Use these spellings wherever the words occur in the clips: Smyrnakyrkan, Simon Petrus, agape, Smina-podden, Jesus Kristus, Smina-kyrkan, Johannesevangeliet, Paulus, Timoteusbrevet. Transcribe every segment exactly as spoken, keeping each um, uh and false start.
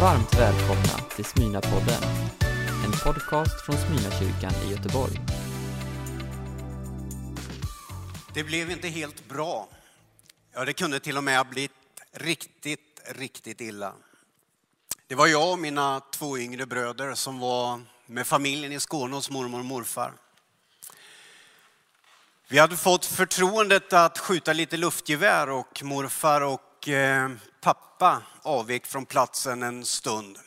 Varmt välkomna till Smina-podden, en podcast från Smina-kyrkan i Göteborg. Det blev inte helt bra. Ja, det kunde till och med ha blivit riktigt, riktigt illa. Det var jag och mina två yngre bröder som var med familjen i Skåne hos mormor och morfar. Vi hade fått förtroendet att skjuta lite luftgevär och morfar och eh, pappa avvek från platsen en stund.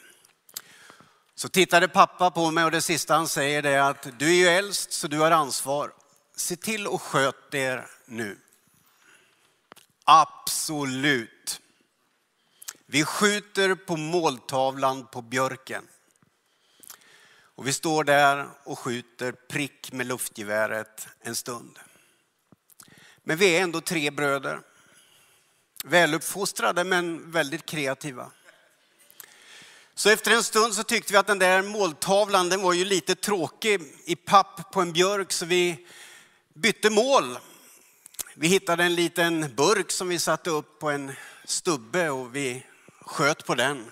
Så tittade pappa på mig och det sista han säger är att du är ju äldst så du har ansvar. Se till och sköt er nu. Absolut. Vi skjuter på måltavlan på björken. Och vi står där och skjuter prick med luftgeväret en stund. Men vi är ändå tre bröder. Väluppfostrade men väldigt kreativa. Så efter en stund så tyckte vi att den där måltavlan den var ju lite tråkig i papp på en björk. Så vi bytte mål. Vi hittade en liten burk som vi satte upp på en stubbe och vi sköt på den.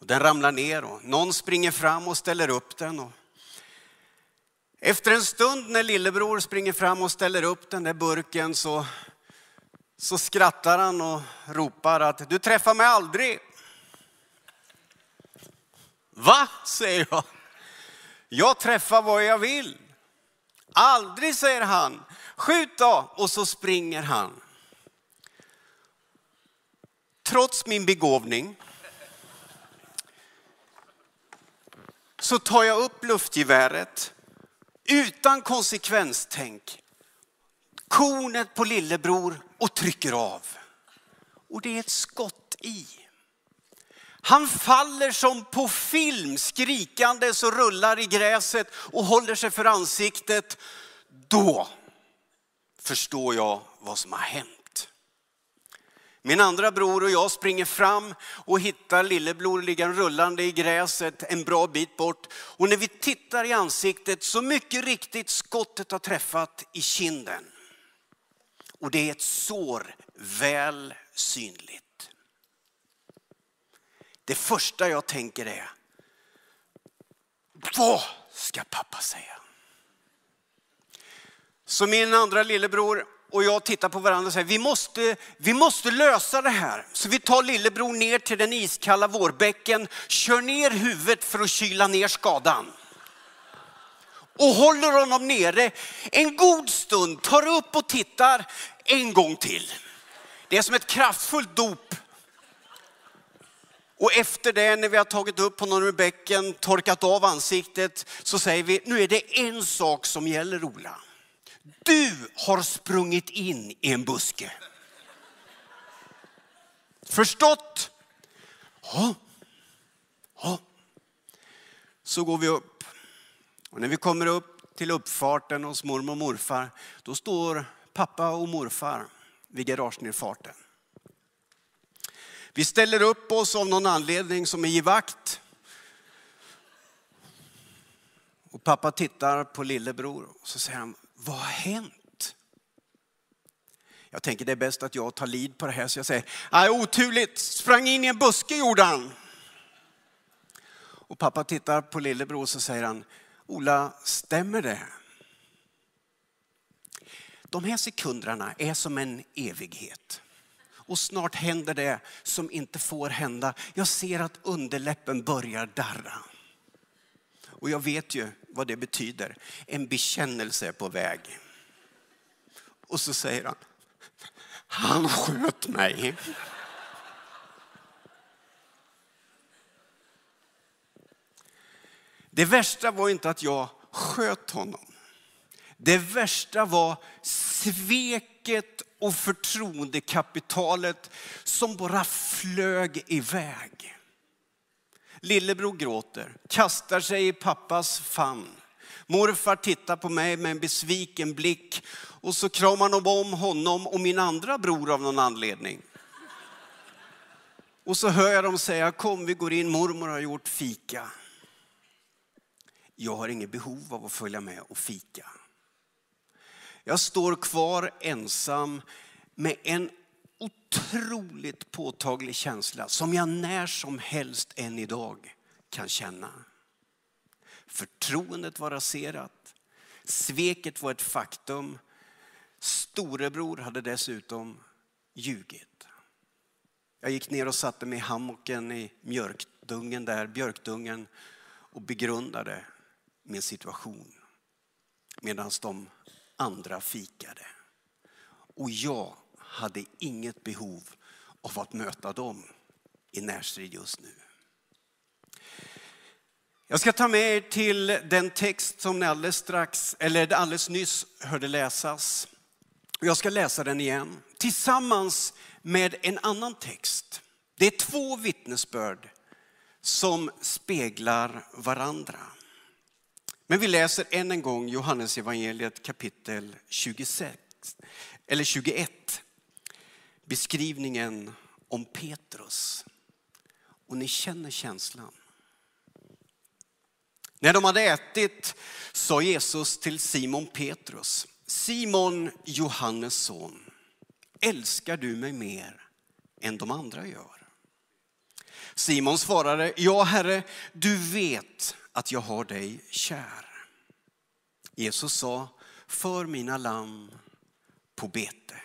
Och den ramlar ner och någon springer fram och ställer upp den. Och efter en stund när lillebror springer fram och ställer upp den där burken så, så skrattar han och ropar att du träffar mig aldrig. Va? Säger jag. Jag träffar vad jag vill. Aldrig, säger han. Skjut då! Och så springer han. Trots min begåvning så tar jag upp luftgeväret utan konsekvenstänk. Kornet på lillebror och trycker av. Och det är ett skott i. Han faller som på film skrikande så rullar i gräset och håller sig för ansiktet. Då förstår jag vad som har hänt. Min andra bror och jag springer fram och hittar lillebror ligga rullande i gräset en bra bit bort. Och när vi tittar i ansiktet så mycket riktigt skottet har träffat i kinden. Och det är ett sår väl synligt. Det första jag tänker är, vad ska pappa säga? Så min andra lillebror och jag tittar på varandra och säger, vi måste, vi måste lösa det här. Så vi tar lillebror ner till den iskalla vårbäcken, kör ner huvudet för att kyla ner skadan. Och håller honom nere en god stund, tar upp och tittar en gång till. Det är som ett kraftfullt dop. Och efter det när vi har tagit upp honom ur bäcken, torkat av ansiktet så säger vi, nu är det en sak som gäller Ola. Du har sprungit in i en buske. Förstått? Ja. Ja. Så går vi upp. Och när vi kommer upp till uppfarten hos mormor och morfar, då står pappa och morfar vid garagenedfarten. Vi ställer upp oss av någon anledning som är i vakt. Och pappa tittar på lillebror och så säger han, vad har hänt? Jag tänker det är bäst att jag tar lid på det här så jag säger, nej oturligt, sprang in i en buske gjorde han. Och pappa tittar på lillebror och så säger han, Ola, stämmer det? De här sekunderna är som en evighet. Och snart händer det som inte får hända. Jag ser att underläppen börjar darra. Och jag vet ju vad det betyder. En bekännelse på väg. Och så säger han. Han sköt mig. Det värsta var inte att jag sköt honom. Det värsta var sveket och förtroendekapitalet som bara flög iväg. Lillebror gråter, kastar sig i pappas famn. Morfar tittar på mig med en besviken blick och så kramar de om honom och min andra bror av någon anledning. Och så hör jag dem säga, kom vi går in, mormor har gjort fika. Jag har inget behov av att följa med och fika. Jag står kvar ensam med en otroligt påtaglig känsla som jag när som helst än idag kan känna. Förtroendet var raserat. Sveket var ett faktum. Storebror hade dessutom ljugit. Jag gick ner och satte mig i hammocken i mjölkdungen där, björkdungen, och begrundade min situation medan de andra fikade. Och jag hade inget behov av att möta dem i närstrid just nu. Jag ska ta med er till den text som ni alldeles strax, eller alldeles nyss hörde läsas. Jag ska läsa den igen tillsammans med en annan text. Det är två vittnesbörd som speglar varandra. Men vi läser än en gång Johannesevangeliet kapitel tjugosex, eller tjugoett. Beskrivningen om Petrus. Och ni känner känslan. När de hade ätit sa Jesus till Simon Petrus: Simon, Johannes son, älskar du mig mer än de andra gör? Simon svarade: Ja, Herre, du vet att jag har dig kär. Jesus sa: för mina lamm på bete.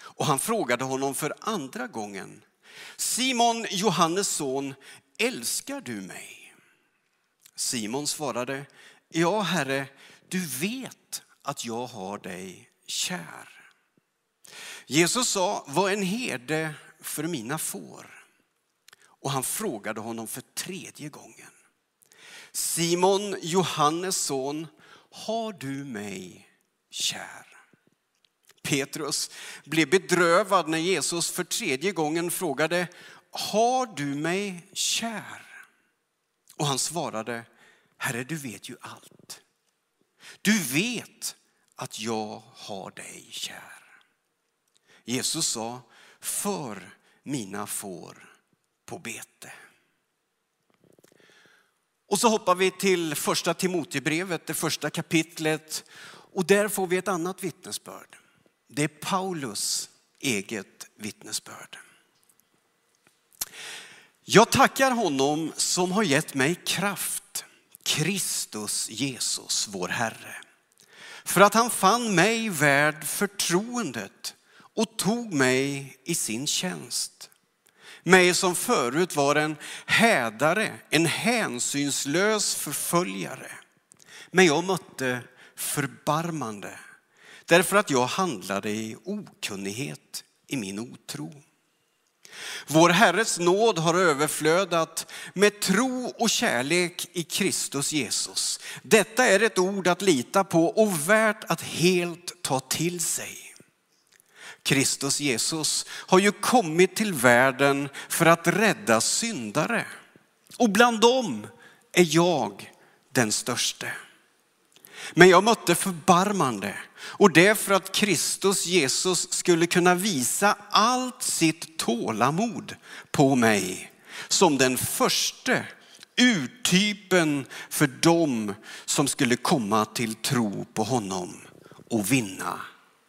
Och han frågade honom för andra gången: Simon, Johannes son, älskar du mig? Simon svarade: Ja, Herre, du vet att jag har dig kär. Jesus sa: var en herde för mina får. Och han frågade honom för tredje gången: Simon, Johannes son, har du mig kär? Petrus blev bedrövad när Jesus för tredje gången frågade: har du mig kär? Och han svarade: Herre, du vet ju allt. Du vet att jag har dig kär. Jesus sa: för mina får på bete. Och så hoppar vi till första Timoteusbrevet, det första kapitlet. Och där får vi ett annat vittnesbörd. Det är Paulus eget vittnesbörd. Jag tackar honom som har gett mig kraft, Kristus Jesus vår Herre, för att han fann mig värd förtroendet och tog mig i sin tjänst. Mig som förut var en hädare, en hänsynslös förföljare. Men jag mötte förbarmande, därför att jag handlade i okunnighet i min otro. Vår Herres nåd har överflödat med tro och kärlek i Kristus Jesus. Detta är ett ord att lita på och värt att helt ta till sig. Kristus Jesus har ju kommit till världen för att rädda syndare. Och bland dem är jag den största. Men jag mötte förbarmande, och det för att Kristus Jesus skulle kunna visa allt sitt tålamod på mig som den första urtypen för dem som skulle komma till tro på honom och vinna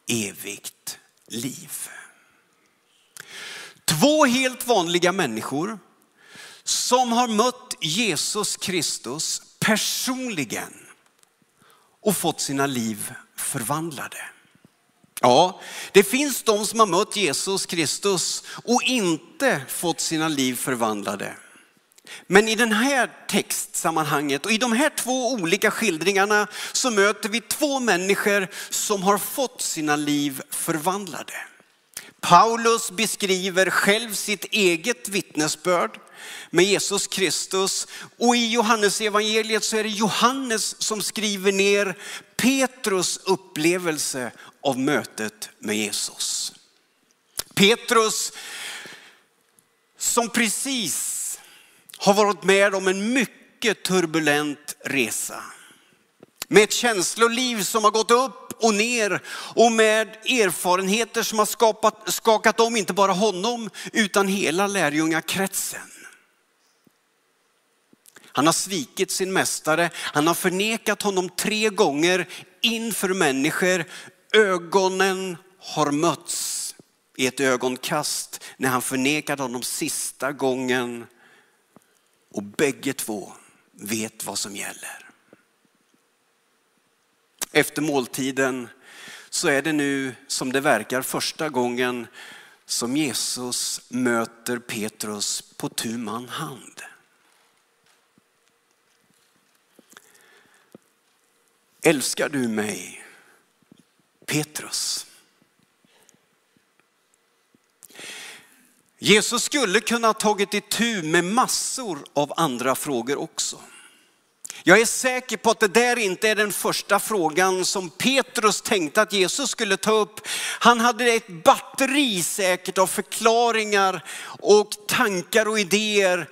evigt liv. Två helt vanliga människor som har mött Jesus Kristus personligen och fått sina liv förvandlade. Ja, det finns de som har mött Jesus Kristus och inte fått sina liv förvandlade. Men i den här textsammanhanget och i de här två olika skildringarna så möter vi två människor som har fått sina liv förvandlade. Paulus beskriver själv sitt eget vittnesbörd med Jesus Kristus, och i Johannesevangeliet så är det Johannes som skriver ner Petrus upplevelse av mötet med Jesus. Petrus som precis har varit med om en mycket turbulent resa. Med ett känsloliv som har gått upp och ner och med erfarenheter som har skapat, skakat om inte bara honom utan hela lärjungakretsen. Han har svikit sin mästare, han har förnekat honom tre gånger inför människor. Ögonen har mötts i ett ögonkast när han förnekade honom sista gången. Och bägge två vet vad som gäller. Efter måltiden så är det nu, som det verkar, första gången som Jesus möter Petrus på tu man hand. Älskar du mig, Petrus? Jesus skulle kunna ha tagit itu med massor av andra frågor också. Jag är säker på att det där inte är den första frågan som Petrus tänkte att Jesus skulle ta upp. Han hade ett batteri säkert av förklaringar och tankar och idéer.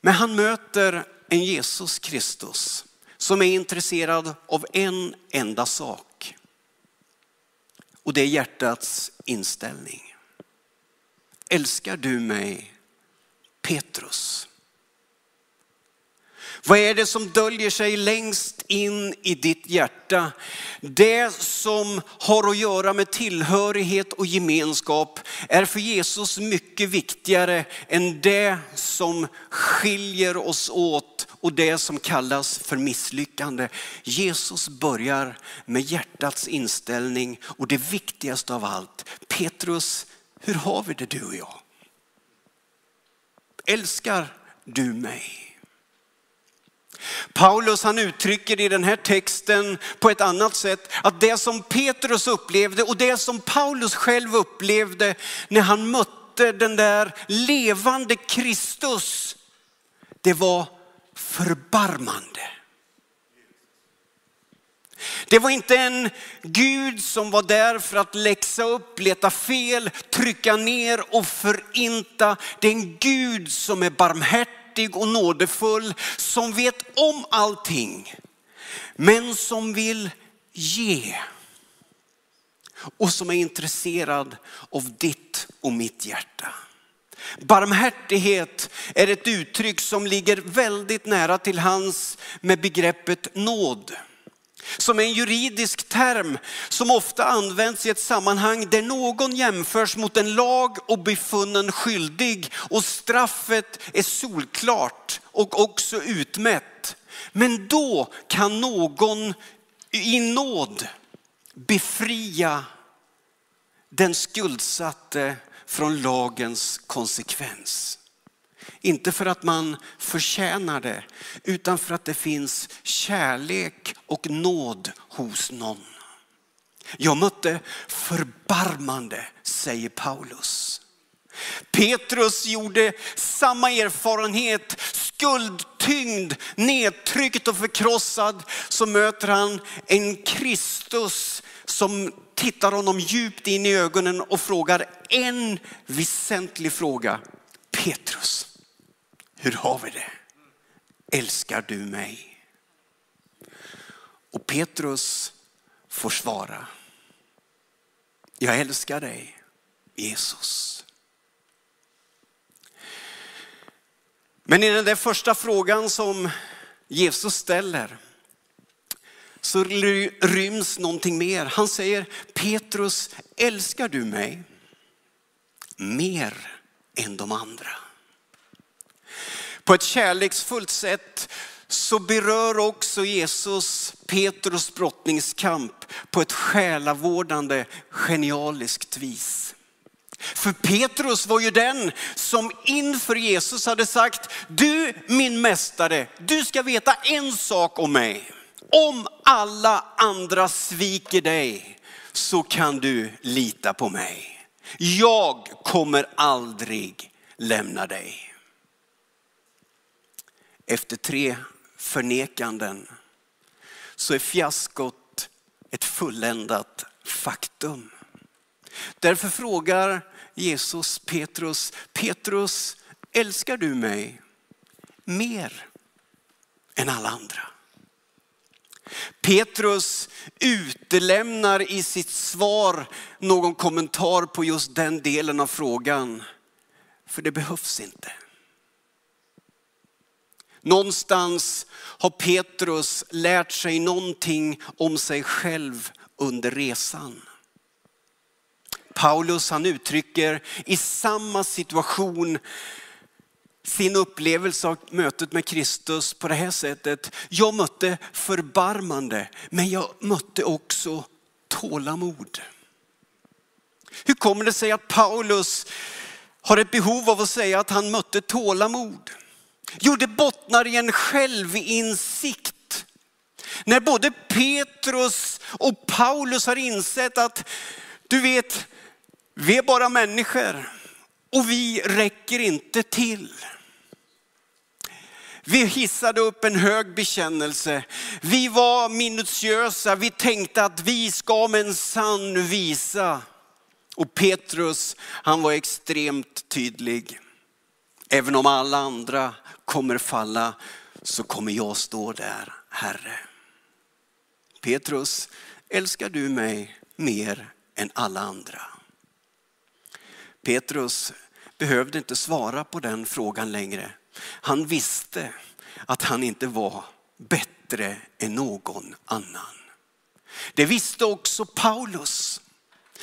Men han möter en Jesus Kristus som är intresserad av en enda sak. Och det är hjärtats inställning. Älskar du mig, Petrus? Vad är det som döljer sig längst in i ditt hjärta? Det som har att göra med tillhörighet och gemenskap är för Jesus mycket viktigare än det som skiljer oss åt och det som kallas för misslyckande. Jesus börjar med hjärtats inställning och det viktigaste av allt. Petrus, hur har vi det, du och jag? Älskar du mig? Paulus, han uttrycker i den här texten på ett annat sätt att det som Petrus upplevde och det som Paulus själv upplevde när han mötte den där levande Kristus, det var förbarmande. Det var inte en Gud som var där för att läxa upp, leta fel, trycka ner och förinta. Det är en Gud som är barmhärtig och nådefull, som vet om allting men som vill ge och som är intresserad av ditt och mitt hjärta. Barmhärtighet är ett uttryck som ligger väldigt nära till hands med begreppet nåd, som är en juridisk term som ofta används i ett sammanhang där någon jämförs mot en lag och befunnen skyldig och straffet är solklart och också utmätt. Men då kan någon i nåd befria den skuldsatte från lagens konsekvens. Inte för att man förtjänar det, utan för att det finns kärlek och nåd hos någon. Jag mötte förbarmande, säger Paulus. Petrus gjorde samma erfarenhet, skuldtyngd, nedtryckt och förkrossad. Så möter han en Kristus som tittar honom djupt in i ögonen och frågar en väsentlig fråga. Petrus, hur har vi det? Älskar du mig? Och Petrus får svara. Jag älskar dig, Jesus. Men i den där första frågan som Jesus ställer så ryms någonting mer. Han säger, Petrus, älskar du mig mer än de andra? På ett kärleksfullt sätt så berör också Jesus Petrus brottningskamp på ett själavårdande, genialiskt vis. För Petrus var ju den som inför Jesus hade sagt, du min mästare, du ska veta en sak om mig. Om alla andra sviker dig så kan du lita på mig. Jag kommer aldrig lämna dig. Efter tre förnekanden så är fiaskot ett fulländat faktum. Därför frågar Jesus Petrus, Petrus, älskar du mig mer än alla andra? Petrus utelämnar i sitt svar någon kommentar på just den delen av frågan, för det behövs inte. Någonstans har Petrus lärt sig någonting om sig själv under resan. Paulus, han uttrycker i samma situation sin upplevelse av mötet med Kristus på det här sättet. Jag mötte förbarmande, men jag mötte också tålamod. Hur kommer det sig att Paulus har ett behov av att säga att han mötte tålamod? Jo, det bottnar i en självinsikt. När både Petrus och Paulus har insett att du vet, vi är bara människor och vi räcker inte till. Vi hissade upp en hög bekännelse. Vi var minutiösa. Vi tänkte att vi ska med en sann visa. Och Petrus, han var extremt tydlig. Även om alla andra kommer falla så kommer jag stå där, Herre. Petrus, älskar du mig mer än alla andra? Petrus behövde inte svara på den frågan längre. Han visste att han inte var bättre än någon annan. Det visste också Paulus.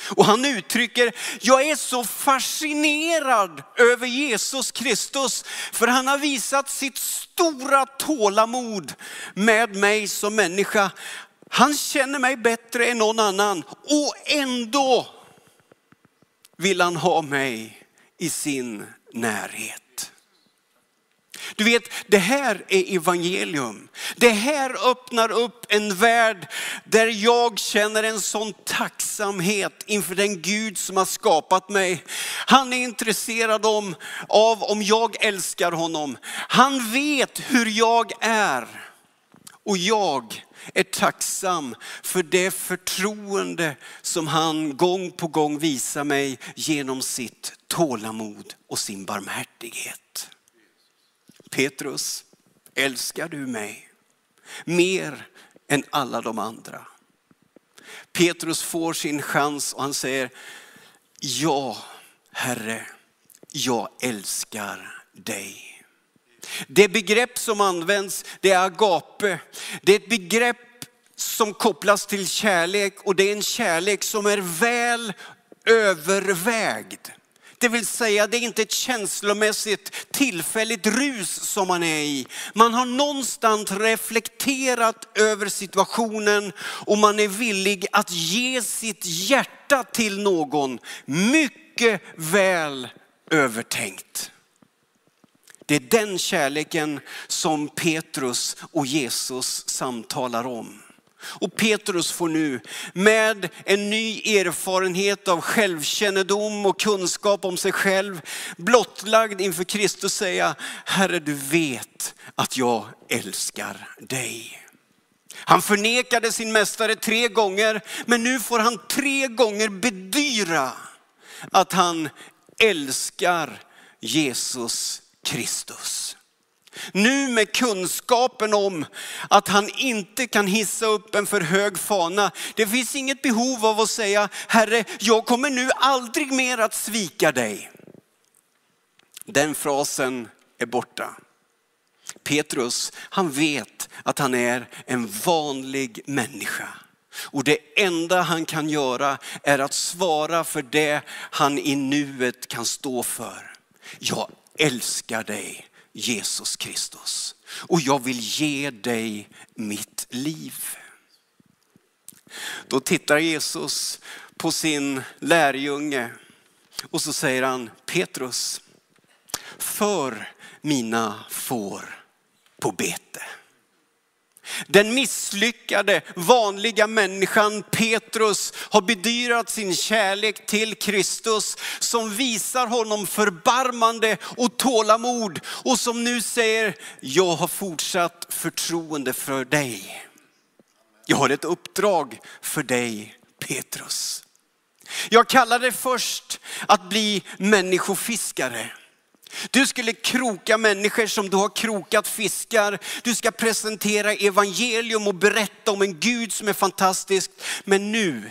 Och han uttrycker, jag är så fascinerad över Jesus Kristus. För han har visat sitt stora tålamod med mig som människa. Han känner mig bättre än någon annan och ändå vill han ha mig i sin närhet. Du vet, det här är evangelium. Det här öppnar upp en värld där jag känner en sån tacksamhet inför den Gud som har skapat mig. Han är intresserad om, av om jag älskar honom. Han vet hur jag är. Och jag är tacksam för det förtroende som han gång på gång visar mig genom sitt tålamod och sin barmhärtighet. Petrus, älskar du mig mer än alla de andra? Petrus får sin chans och han säger, ja Herre, jag älskar dig. Det begrepp som används, det är agape. Det är ett begrepp som kopplas till kärlek och det är en kärlek som är väl övervägd. Det vill säga, det är inte ett känslomässigt tillfälligt rus som man är i. Man har någonstans reflekterat över situationen och man är villig att ge sitt hjärta till någon. Mycket väl övertänkt. Det är den kärleken som Petrus och Jesus samtalar om. Och Petrus får nu med en ny erfarenhet av självkännedom och kunskap om sig själv blottlagd inför Kristus säga, Herre, du vet att jag älskar dig. Han förnekade sin mästare tre gånger, men nu får han tre gånger bedyra att han älskar Jesus Kristus. Nu med kunskapen om att han inte kan hissa upp en för hög fana. Det finns inget behov av att säga, Herre, jag kommer nu aldrig mer att svika dig. Den frasen är borta. Petrus, han vet att han är en vanlig människa. Och det enda han kan göra är att svara för det han i nuet kan stå för. Jag älskar dig, Jesus Kristus. Och jag vill ge dig mitt liv. Då tittar Jesus på sin lärjunge och så säger han, Petrus, för mina får på bete. Den misslyckade vanliga människan Petrus har bedyrat sin kärlek till Kristus som visar honom förbarmande och tålamod och som nu säger, jag har fortsatt förtroende för dig. Jag har ett uppdrag för dig, Petrus. Jag kallade det först att bli människofiskare. Du skulle kroka människor som du har krokat fiskar. Du ska presentera evangelium och berätta om en Gud som är fantastisk. Men nu,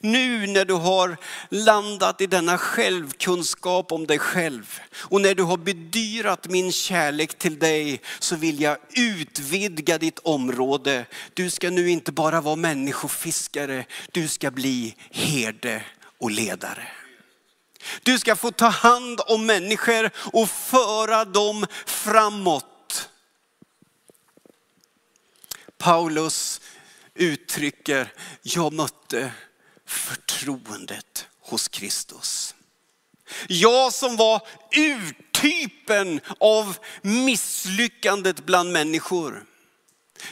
nu när du har landat i denna självkunskap om dig själv och när du har bedyrat min kärlek till dig så vill jag utvidga ditt område. Du ska nu inte bara vara människofiskare, du ska bli herde och ledare. Du ska få ta hand om människor och föra dem framåt. Paulus uttrycker, jag mötte förtroendet hos Kristus. Jag som var urtypen av misslyckandet bland människor.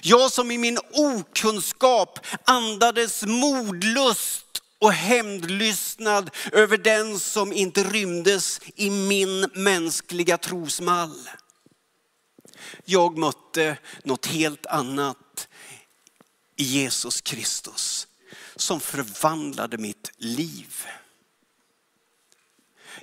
Jag som i min okunskap andades modlust och hämndlystnad över den som inte rymdes i min mänskliga trosmall. Jag mötte något helt annat i Jesus Kristus som förvandlade mitt liv.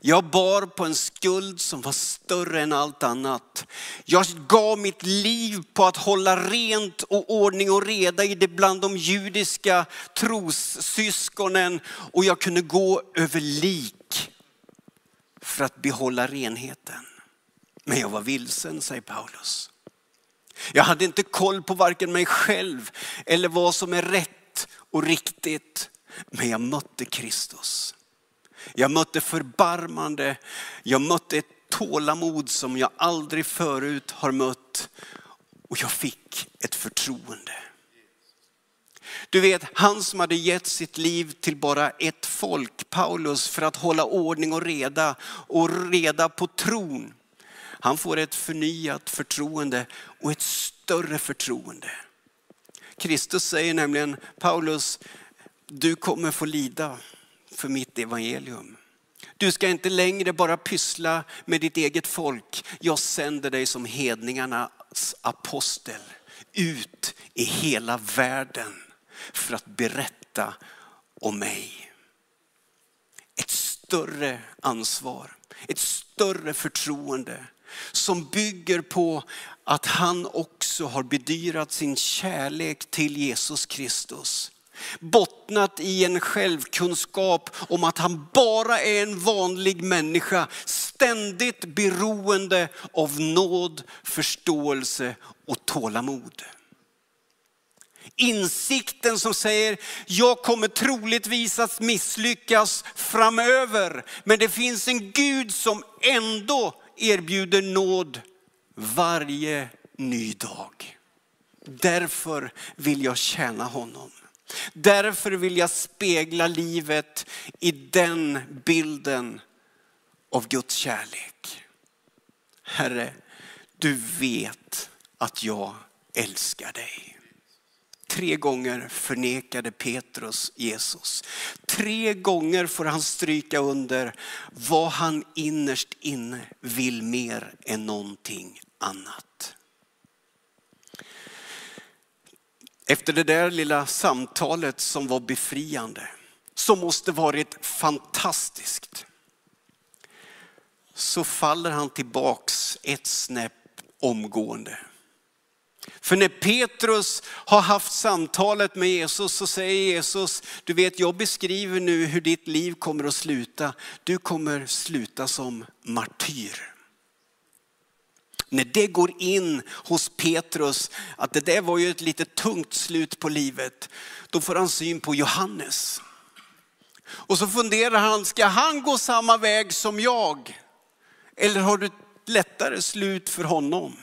Jag bar på en skuld som var större än allt annat. Jag gav mitt liv på att hålla rent och ordning och reda i det bland de judiska trossyskonen. Och jag kunde gå över lik för att behålla renheten. Men jag var vilsen, säger Paulus. Jag hade inte koll på varken mig själv eller vad som är rätt och riktigt. Men jag mötte Kristus. Jag mötte förbarmande, jag mötte ett tålamod som jag aldrig förut har mött. Och jag fick ett förtroende. Du vet, han som hade gett sitt liv till bara ett folk, Paulus, för att hålla ordning och reda och reda på tron. Han får ett förnyat förtroende och ett större förtroende. Kristus säger nämligen, Paulus, du kommer få lida för mitt evangelium. Du ska inte längre bara pyssla med ditt eget folk. Jag sänder dig som hedningarnas apostel ut i hela världen för att berätta om mig. Ett större ansvar, ett större förtroende som bygger på att han också har bedyrat sin kärlek till Jesus Kristus. Bottnat i en självkunskap om att han bara är en vanlig människa. Ständigt beroende av nåd, förståelse och tålamod. Insikten som säger, jag kommer troligtvis att misslyckas framöver. Men det finns en Gud som ändå erbjuder nåd varje ny dag. Därför vill jag tjäna honom. Därför vill jag spegla livet i den bilden av Guds kärlek. Herre, du vet att jag älskar dig. Tre gånger förnekade Petrus Jesus. Tre gånger får han stryka under vad han innerst inne vill mer än någonting annat. Efter det där lilla samtalet som var befriande, som måste varit fantastiskt, så faller han tillbaks ett snäpp omgående. För när Petrus har haft samtalet med Jesus så säger Jesus, du vet, jag beskriver nu hur ditt liv kommer att sluta. Du kommer sluta som martyr. När det går in hos Petrus att det där var ju ett lite tungt slut på livet. Då får han syn på Johannes. Och så funderar han, ska han gå samma väg som jag? Eller har du ett lättare slut för honom?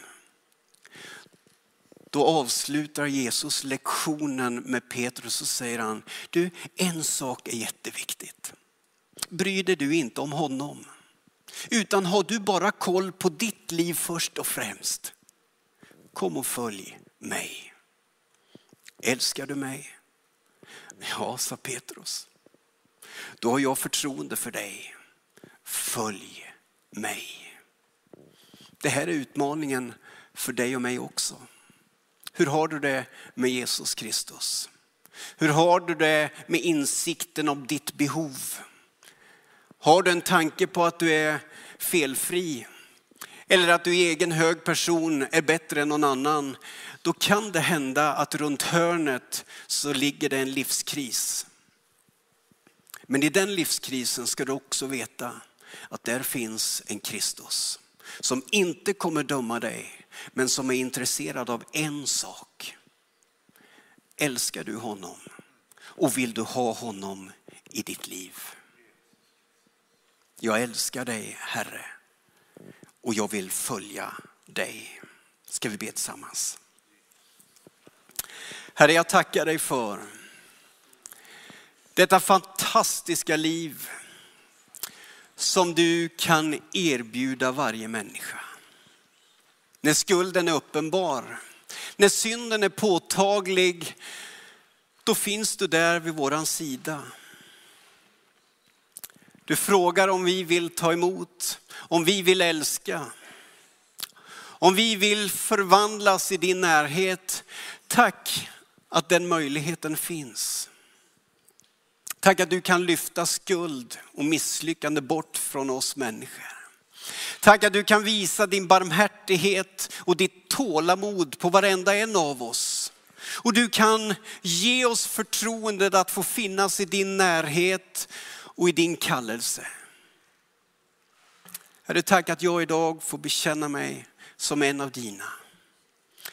Då avslutar Jesus lektionen med Petrus och säger han, du, en sak är jätteviktigt. Bryr dig du inte om honom? Utan har du bara koll på ditt liv först och främst. Kom och följ mig. Älskar du mig? Ja, sa Petrus. Då har jag förtroende för dig. Följ mig. Det här är utmaningen för dig och mig också. Hur har du det med Jesus Kristus? Hur har du det med insikten om ditt behov? Har du en tanke på att du är felfri eller att du i egen hög person är bättre än någon annan, då kan det hända att runt hörnet så ligger det en livskris. Men i den livskrisen ska du också veta att där finns en Kristus som inte kommer döma dig, men som är intresserad av en sak. Älskar du honom och vill du ha honom i ditt liv? Jag älskar dig, Herre, och jag vill följa dig. Ska vi be tillsammans? Herre, jag tackar dig för detta fantastiska liv som du kan erbjuda varje människa. När skulden är uppenbar, när synden är påtaglig, då finns du där vid våran sida. Du frågar om vi vill ta emot, om vi vill älska, om vi vill förvandlas i din närhet. Tack att den möjligheten finns. Tack att du kan lyfta skuld och misslyckande bort från oss människor. Tack att du kan visa din barmhärtighet och ditt tålamod på varenda en av oss. Och du kan ge oss förtroendet att få finnas i din närhet och i din kallelse. Herre, tack att jag idag får bekänna mig som en av dina.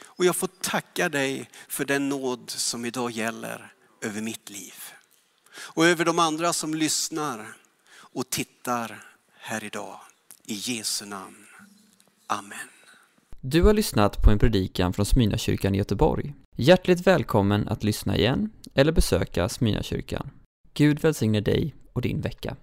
Och jag får tacka dig för den nåd som idag gäller över mitt liv. Och över de andra som lyssnar och tittar här idag. I Jesu namn. Amen. Du har lyssnat på en predikan från Smyrnakyrkan i Göteborg. Hjärtligt välkommen att lyssna igen eller besöka Smyrnakyrkan. Gud välsigne dig och din vecka.